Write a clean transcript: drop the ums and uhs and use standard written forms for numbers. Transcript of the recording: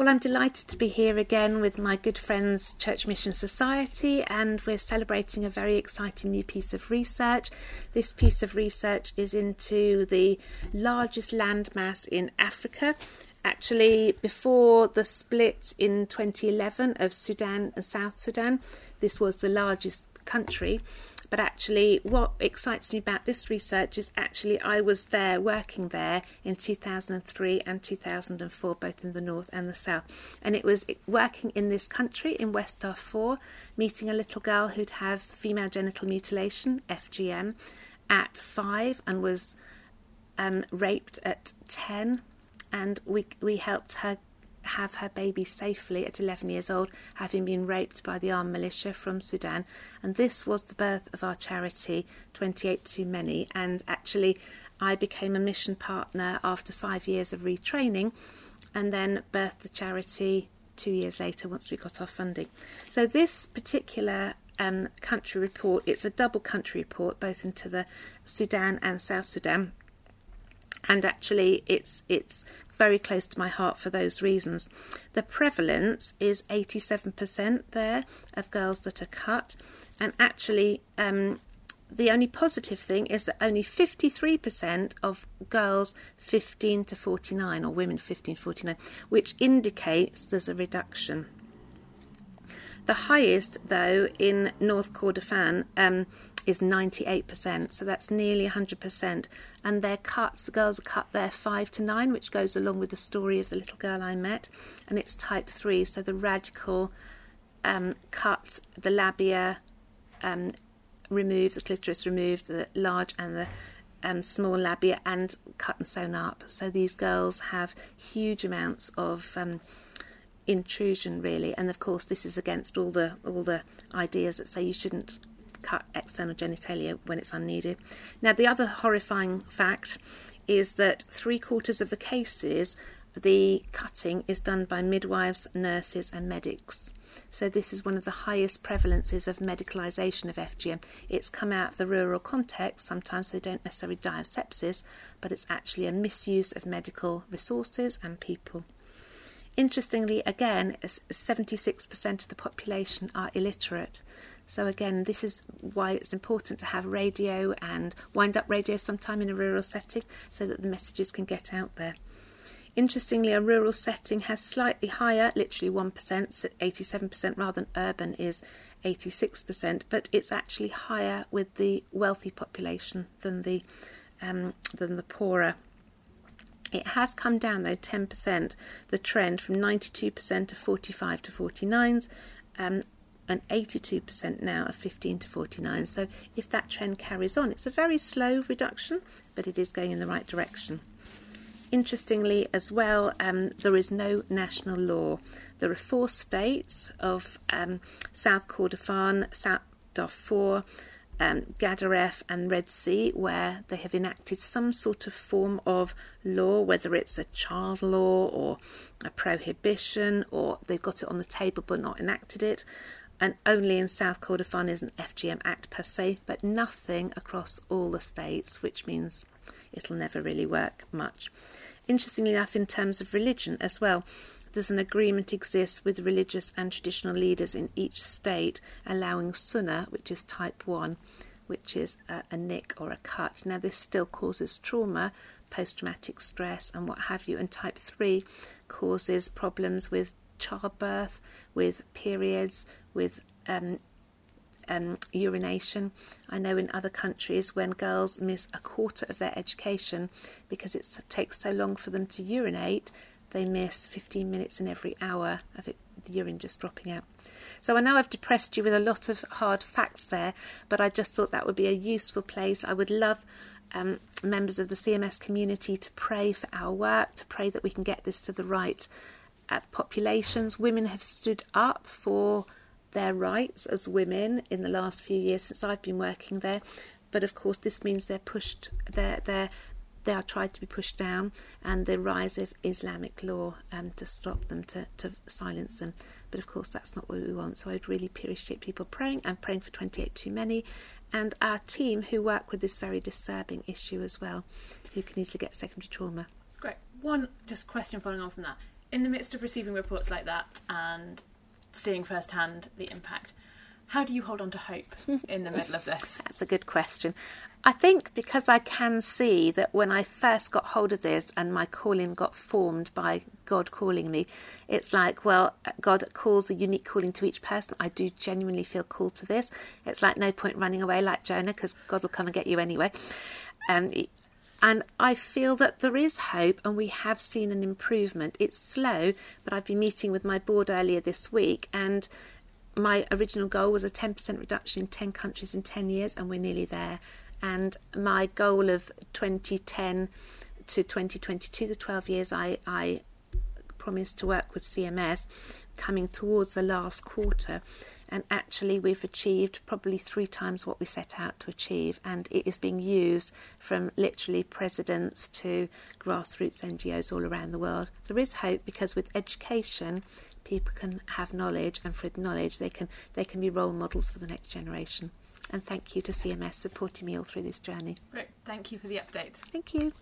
Well, I'm delighted to be here again with my good friends Church Mission Society, and we're celebrating a very exciting new piece of research. This piece of research is into the largest landmass in Africa. Actually, before the split in 2011 of Sudan and South Sudan, this was the largest country. But actually, what excites me about this research is actually I was there, working there in 2003 and 2004, both in the north and the south. And it was working in this country, in West Darfur, meeting a little girl who'd have female genital mutilation, FGM, at 5 and was raped at 10. And we helped her have her baby safely at 11 years old, having been raped by the armed militia from Sudan. And this was the birth of our charity, 28 Too Many. And actually, I became a mission partner after 5 years of retraining, and then birthed the charity 2 years later once we got our funding. So this particular country report, it's a double country report, both into the Sudan and South Sudan. And actually, it's very close to my heart for those reasons. The prevalence is 87% there of girls that are cut. And actually, the only positive thing is that only 53% of girls 15 to 49, or women 15 to 49, which indicates there's a reduction. The highest, though, in North Kordofan is 98%, so that's nearly 100%. And they're cuts, the girls are cut there 5 to 9, which goes along with the story of the little girl I met, and it's type 3, so the radical cuts, the labia removed, the clitoris removed, the large and the small labia, and cut and sewn up. So these girls have huge amounts of intrusion, really. And of course, this is against all the ideas that say you shouldn't cut external genitalia when it's unneeded. Now, the other horrifying fact is that 3/4 of the cases, the cutting is done by midwives, nurses and medics. So this is one of the highest prevalences of medicalisation of FGM. It's come out of the rural context. Sometimes they don't necessarily die of sepsis, but it's actually a misuse of medical resources and people. Interestingly, again, 76% of the population are illiterate. So again, this is why it's important to have radio and wind-up radio sometime in a rural setting so that the messages can get out there. Interestingly, a rural setting has slightly higher, literally 1%, so 87%, rather than urban is 86%, but it's actually higher with the wealthy population than the poorer. It has come down, though, 10%, the trend from 92% to 45 to 49s, and 82% now of 15 to 49. So if that trend carries on, it's a very slow reduction, but it is going in the right direction. Interestingly as well, there is no national law. There are 4 states of South Kordofan, South Darfur, Gadaref and Red Sea, where they have enacted some sort of form of law, whether it's a child law or a prohibition, or they've got it on the table but not enacted it. And only in South Kordofan is an FGM Act per se, but nothing across all the states, which means it'll never really work much. Interestingly enough, in terms of religion as well, there's an agreement exists with religious and traditional leaders in each state allowing sunnah, which is type 1, which is a nick or a cut. Now, this still causes trauma, post-traumatic stress and what have you. And type 3 causes problems with childbirth, with periods, with urination. I know in other countries when girls miss a quarter of their education because it takes so long for them to urinate, they miss 15 minutes in every hour of it, the urine just dropping out. So I know I've depressed you with a lot of hard facts there, but I just thought that would be a useful place. I would love members of the CMS community to pray for our work, to pray that we can get this to the right populations. Women have stood up for their rights as women in the last few years since I've been working there. But of course, this means they're pushed, they are tried to be pushed down, and the rise of Islamic law to stop them, to silence them. But of course, that's not what we want. So I'd really appreciate people praying. I'm praying for 28 Too Many and our team who work with this very disturbing issue as well, who can easily get secondary trauma. Great. One just question following on from that. In the midst of receiving reports like that and seeing firsthand the impact, how do you hold on to hope in the middle of this? That's a good question. I think because I can see that when I first got hold of this and my calling got formed by God calling me, it's like, well, God calls a unique calling to each person. I do genuinely feel called to this. It's like no point running away like Jonah, because God will come and get you anyway. And I feel that there is hope and we have seen an improvement. It's slow, but I've been meeting with my board earlier this week, and my original goal was a 10% reduction in 10 countries in 10 years, and we're nearly there. And my goal of 2010 to 2022, the 12 years I promised to work with CMS, coming towards the last quarter. And actually we've achieved probably 3 times what we set out to achieve, and it is being used from literally presidents to grassroots NGOs all around the world. There is hope, because with education people can have knowledge, and with knowledge they can be role models for the next generation. And thank you to CMS supporting me all through this journey. Great. Thank you for the update. Thank you.